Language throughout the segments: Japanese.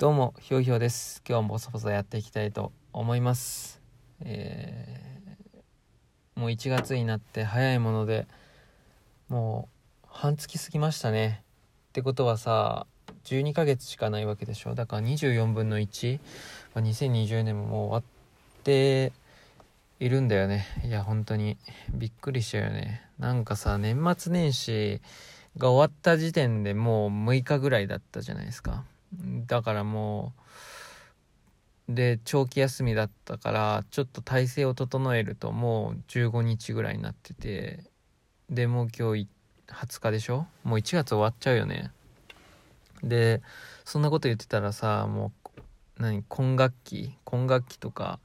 どうもひょうひょうです。今日もボソボソやっていきたいと思います。もう1月になって早いものでもう半月過ぎましたね。ってことはさ、12ヶ月しかないわけでしょ。だから24分の1、2020年ももう終わっているんだよね。いや本当にびっくりしちゃうよね。なんかさ、年末年始が終わった時点でもう6日ぐらいだったじゃないですか。だからもうで長期休みだったからちょっと体制を整えるともう15日ぐらいになってて、でもう今日20日でしょ。もう1月終わっちゃうよね。でそんなこと言ってたらさ、もう今学期とか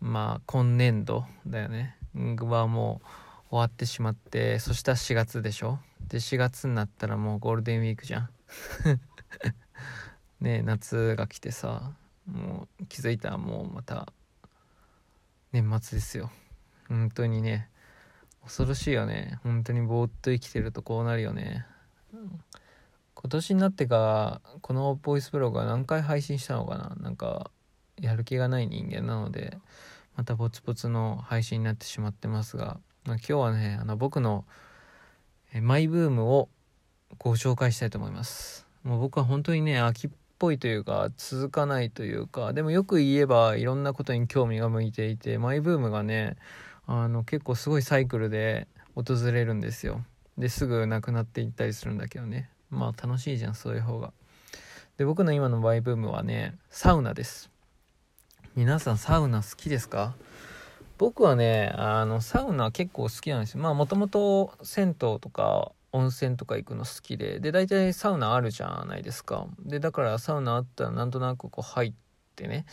今年度だよねはもう終わってしまって、そしたら4月でしょ。で4月になったらもうゴールデンウィークじゃんねえ、夏が来てさ、もう気づいたらもうまた年末ですよ。本当にね、恐ろしいよね。本当にぼーっと生きてるとこうなるよね。今年になってからこのボイスブログは何回配信したのかな。なんかやる気がない人間なのでまたぼつぼつの配信になってしまってますが、今日はね僕のマイブームをご紹介したいと思います。もう僕は本当にね秋っぽいというか続かないというか、でもよく言えばいろんなことに興味が向いていて、マイブームがね結構すごいサイクルで訪れるんですよ。ですぐなくなっていったりするんだけどね、楽しいじゃんそういう方が。で僕の今のマイブームはねサウナです。皆さんサウナ好きですか？僕はねサウナ結構好きなんですよ。もともと銭湯とか温泉とか行くの好きで、で大体サウナあるじゃないですか。でだからサウナあったらなんとなく入ってね、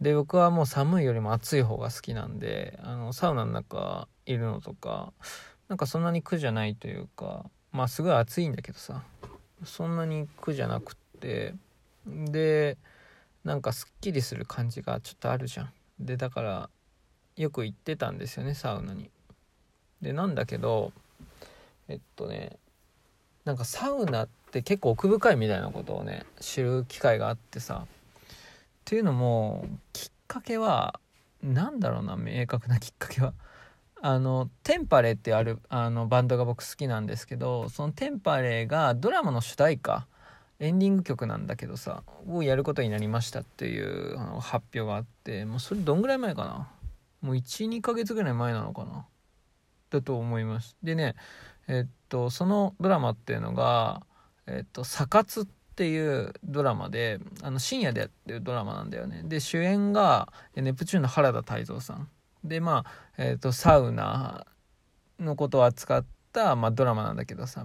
で僕はもう寒いよりも暑い方が好きなんで、サウナの中いるのとかなんかそんなに苦じゃないというか、すごい暑いんだけどさ、そんなに苦じゃなくってでなんかすっきりする感じがちょっとあるじゃん。でだからよく行ってたんですよねサウナに。でなんだけどなんかサウナって結構奥深いみたいなことをね知る機会があってさ、っていうのもきっかけは明確なきっかけはテンパレーってあるバンドが僕好きなんですけど、そのテンパレーがドラマの主題歌エンディング曲なんだけどさをやることになりましたっていう発表があって、もうそれどんぐらい前かな、もう 1,2 ヶ月ぐらい前なのかなだと思います。でねそのドラマっていうのがサカツっていうドラマで深夜でやってるドラマなんだよね。で主演がネプチューンの原田泰造さんでサウナのことを扱ったドラマなんだけどさ、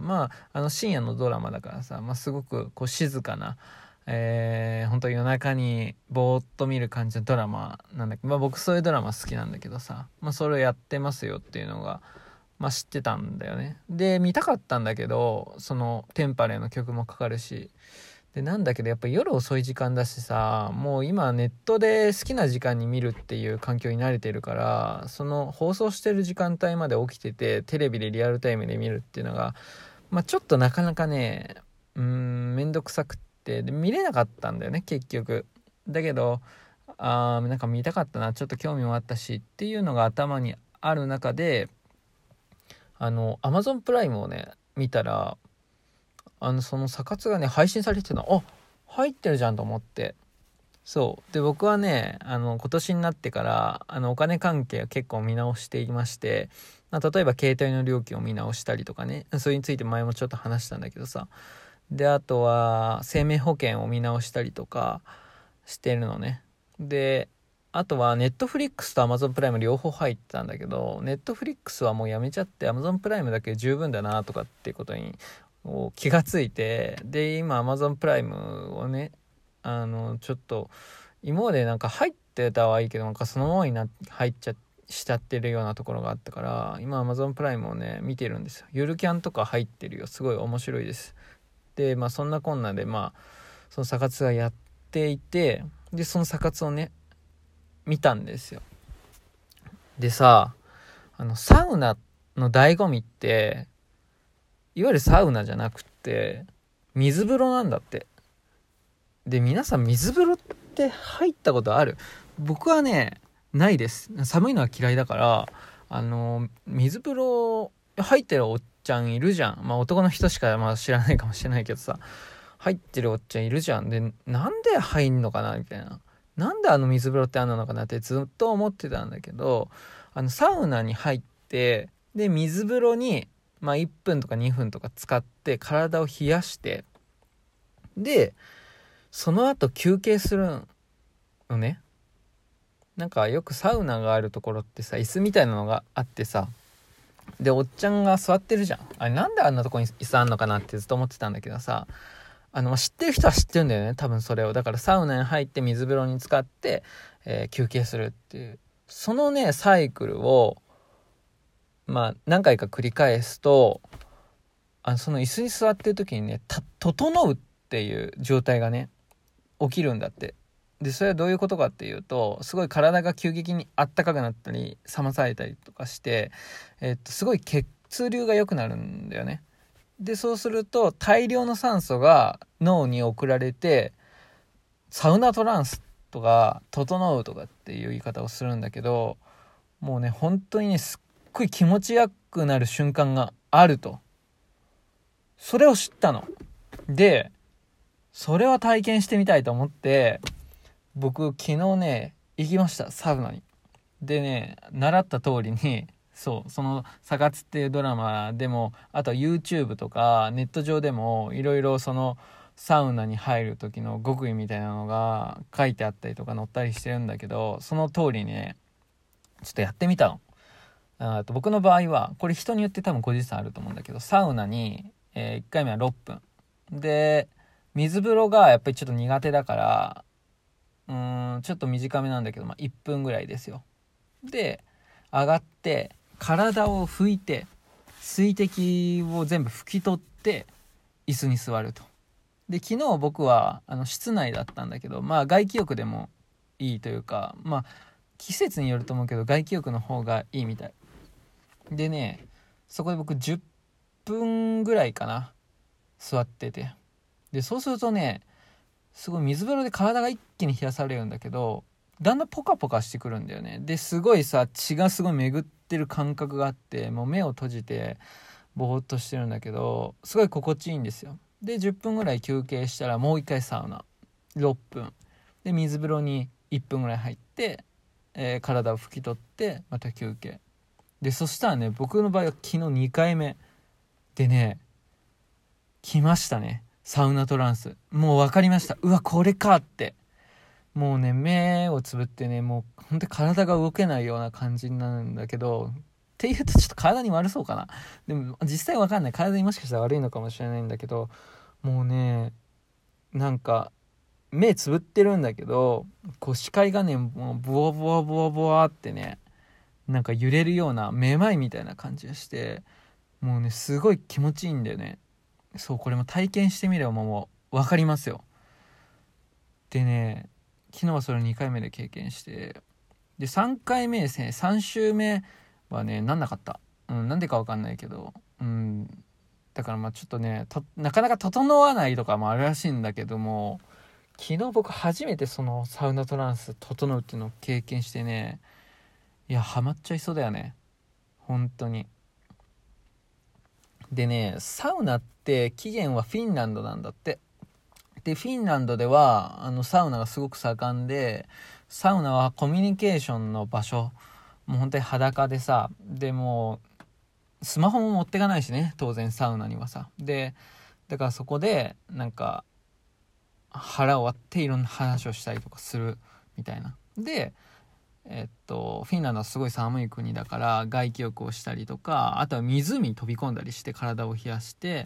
深夜のドラマだからさ、すごく静かな本当夜中にぼーっと見る感じのドラマなんだけど、僕そういうドラマ好きなんだけどさ、それをやってますよっていうのが知ってたんだよね。で見たかったんだけど、そのテンパレーの曲もかかるしで、なんだけどやっぱり夜遅い時間だしさ、もう今ネットで好きな時間に見るっていう環境に慣れてるから、その放送してる時間帯まで起きててテレビでリアルタイムで見るっていうのが、ちょっとなかなかねめんどくさくてで見れなかったんだよね結局。だけどなんか見たかったな、ちょっと興味もあったしっていうのが頭にある中でAmazon プライムをね見たらそのサカツがね配信されてたの、入ってるじゃんと思って。そうで僕はね今年になってからお金関係を結構見直していまして、例えば携帯の料金を見直したりとかね、それについて前もちょっと話したんだけどさ、であとは生命保険を見直したりとかしてるのね。であとはネットフリックスと Amazon プライム両方入ってたんだけど、ネットフリックスはもうやめちゃって Amazon プライムだけ十分だなとかっていうことに気がついて、で今 Amazon プライムをねちょっと今までなんか入ってたはいいけど、なんかそのままに入っちゃってしちゃってるようなところがあったから、今 Amazon プライムをね見てるんですよ。ゆるキャンとか入ってるよ、すごい面白いです。でそんなこんなでそのサカツがやっていて、でそのサカツをね見たんですよ。でさサウナの醍醐味っていわゆるサウナじゃなくて水風呂なんだって。で、皆さん水風呂って入ったことある？僕はね、ないです。寒いのは嫌いだから、水風呂入ってるおっちゃんいるじゃん。まあ男の人しかまあ知らないかもしれないけどさ、入ってるおっちゃんいるじゃん。で、なんで入んのかなみたいな、なんであの水風呂ってあんなのかなってずっと思ってたんだけど、サウナに入って、で水風呂にまあ1分とか2分とか使って体を冷やして、でその後休憩するのね。なんかよくサウナがあるところってさ、椅子みたいなのがあってさ、でおっちゃんが座ってるじゃん。あれなんであんなとこに椅子あんのかなってずっと思ってたんだけどさ、知ってる人は知ってるんだよね、多分それを。だからサウナに入って水風呂に浸かって、休憩するっていう、そのねサイクルをまあ何回か繰り返すと、その椅子に座ってる時にね、整うっていう状態がね起きるんだって。でそれはどういうことかっていうと、すごい体が急激にあったかくなったり冷まされたりとかして、すごい血流が良くなるんだよね。でそうすると大量の酸素が脳に送られて、サウナトランスとか整うとかっていう言い方をするんだけど、もうね本当にねすっごい気持ちよくなる瞬間があると、それを知ったので、それは体験してみたいと思って、僕昨日ね行きました、サウナに。でね、習った通りに、そうそのサガツっていうドラマでも、あと YouTube とかネット上でもいろいろそのサウナに入る時の極意みたいなのが書いてあったりとか載ったりしてるんだけど、その通りにねちょっとやってみたの。僕の場合はこれ人によって多分個人差あると思うんだけど、サウナに、1回目は6分で、水風呂がやっぱりちょっと苦手だからちょっと短めなんだけど、まあ、1分ぐらいですよ。で上がって体を拭いて、水滴を全部拭き取って椅子に座ると。で昨日僕は室内だったんだけど、まあ外気浴でもいいというか、まあ季節によると思うけど外気浴の方がいいみたいでね、そこで僕10分ぐらいかな座ってて、でそうするとねすごい水風呂で体が一気に冷やされるんだけど、だんだんポカポカしてくるんだよね。ですごいさ、血がすごい巡ってる感覚があって、もう目を閉じてぼーっとしてるんだけど、すごい心地いいんですよ。で10分ぐらい休憩したらもう一回サウナ6分、で水風呂に1分ぐらい入って、体を拭き取ってまた休憩で、そしたらね僕の場合は昨日2回目でね来ましたね、サウナトランス。もう分かりました、うわこれかって。もうね目をつぶってね、もう本当に体が動けないような感じになるんだけど、っていうとちょっと体に悪そうかな。でも実際わかんない、体にもしかしたら悪いのかもしれないんだけど、もうねなんか目つぶってるんだけど、こう視界がねもうボワボワボワボワってね、なんか揺れるようなめまいみたいな感じがして、もうねすごい気持ちいいんだよね。そう、これも体験してみればもうわかりますよ。でね昨日はそれを2回目で経験して、で3回目ですね、3週目はねなんなかった、なんでか分かんないけど、だからまあちょっとねなかなか整わないとかもあるらしいんだけども、昨日僕初めてそのサウナトランス整うっていうのを経験してね、いやハマっちゃいそうだよね本当に。でねサウナって起源はフィンランドなんだって。でフィンランドではサウナがすごく盛んで、サウナはコミュニケーションの場所、もう本当に裸でさ、でもスマホも持ってかないしね当然サウナにはさ。でだからそこでなんか腹を割っていろんな話をしたりとかするみたいな。でフィンランドはすごい寒い国だから、外気浴をしたりとか、あとは湖に飛び込んだりして体を冷やして、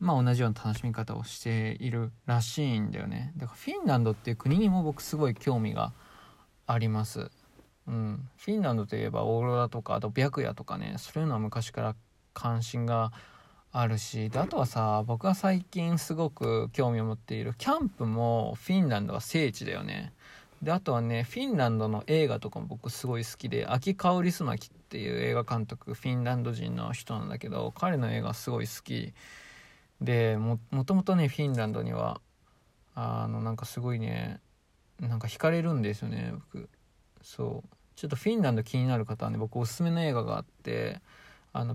まあ同じような楽しみ方をしているらしいんだよね。だからフィンランドっていう国にも僕すごい興味があります。フィンランドといえばオーロラとか、あと白夜とかね、そういうのは昔から関心があるし、であとはさ、僕が最近すごく興味を持っているキャンプもフィンランドは聖地だよね。であとはねフィンランドの映画とかも僕すごい好きで、アキ・カウリスマキっていう映画監督、フィンランド人の人なんだけど、彼の映画すごい好きで、もともとねフィンランドにはなんかすごいね、なんか惹かれるんですよね僕。そうちょっとフィンランド気になる方はね、僕おすすめの映画があって、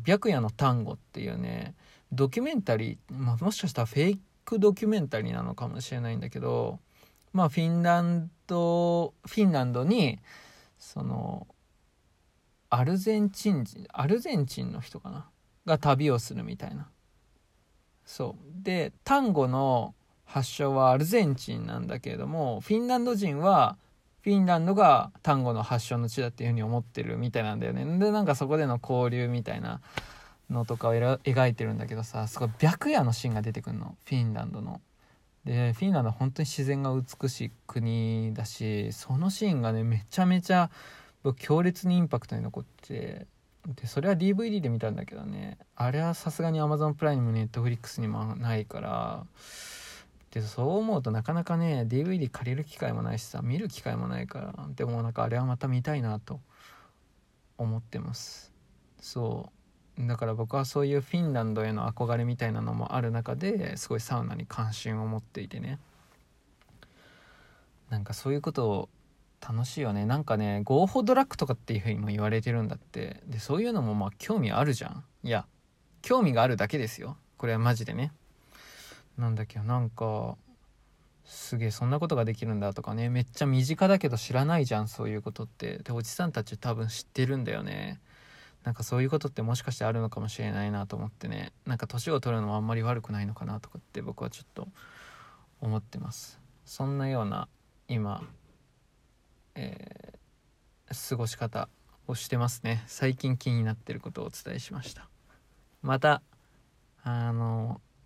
白夜の単語っていうねドキュメンタリー、まあ、もしかしたらフェイクドキュメンタリーなのかもしれないんだけど、まあフィンランドにそのアルゼンチンの人かなが旅をするみたいな。そうで単語の発祥はアルゼンチンなんだけれども、フィンランド人はフィンランドが単語の発祥の地だっていうふうに思ってるみたいなんだよね。でなんかそこでの交流みたいなのとかを描いてるんだけどさ、すごい白夜のシーンが出てくるの、フィンランドの。でフィンランドは本当に自然が美しい国だし、そのシーンがねめちゃめちゃ強烈にインパクトに残って、でそれは DVD で見たんだけどね、あれはさすがに Amazon プライム、Netflix にもないから、でそう思うとなかなかね DVD 借りる機会もないしさ、見る機会もないから、でもなんかあれはまた見たいなと思ってます。そうだから僕はそういうフィンランドへの憧れみたいなのもある中で、すごいサウナに関心を持っていてね、なんかそういうことを楽しいよね。なんかね合法ドラッグとかっていうふうにも言われてるんだって。でそういうのもまあ興味あるじゃん。いや興味があるだけですよ、これはマジでね。なんだっけ、なんかすげえそんなことができるんだとかね、めっちゃ身近だけど知らないじゃんそういうことって。でおじさんたち多分知ってるんだよね。なんかそういうことってもしかしてあるのかもしれないなと思ってね、なんか年を取るのもあんまり悪くないのかなとかって僕はちょっと思ってます。そんなような今、過ごし方をしてますね。最近気になってることをお伝えしました。また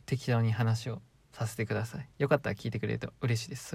適当に話をさせてください。よかったら聞いてくれると嬉しいです。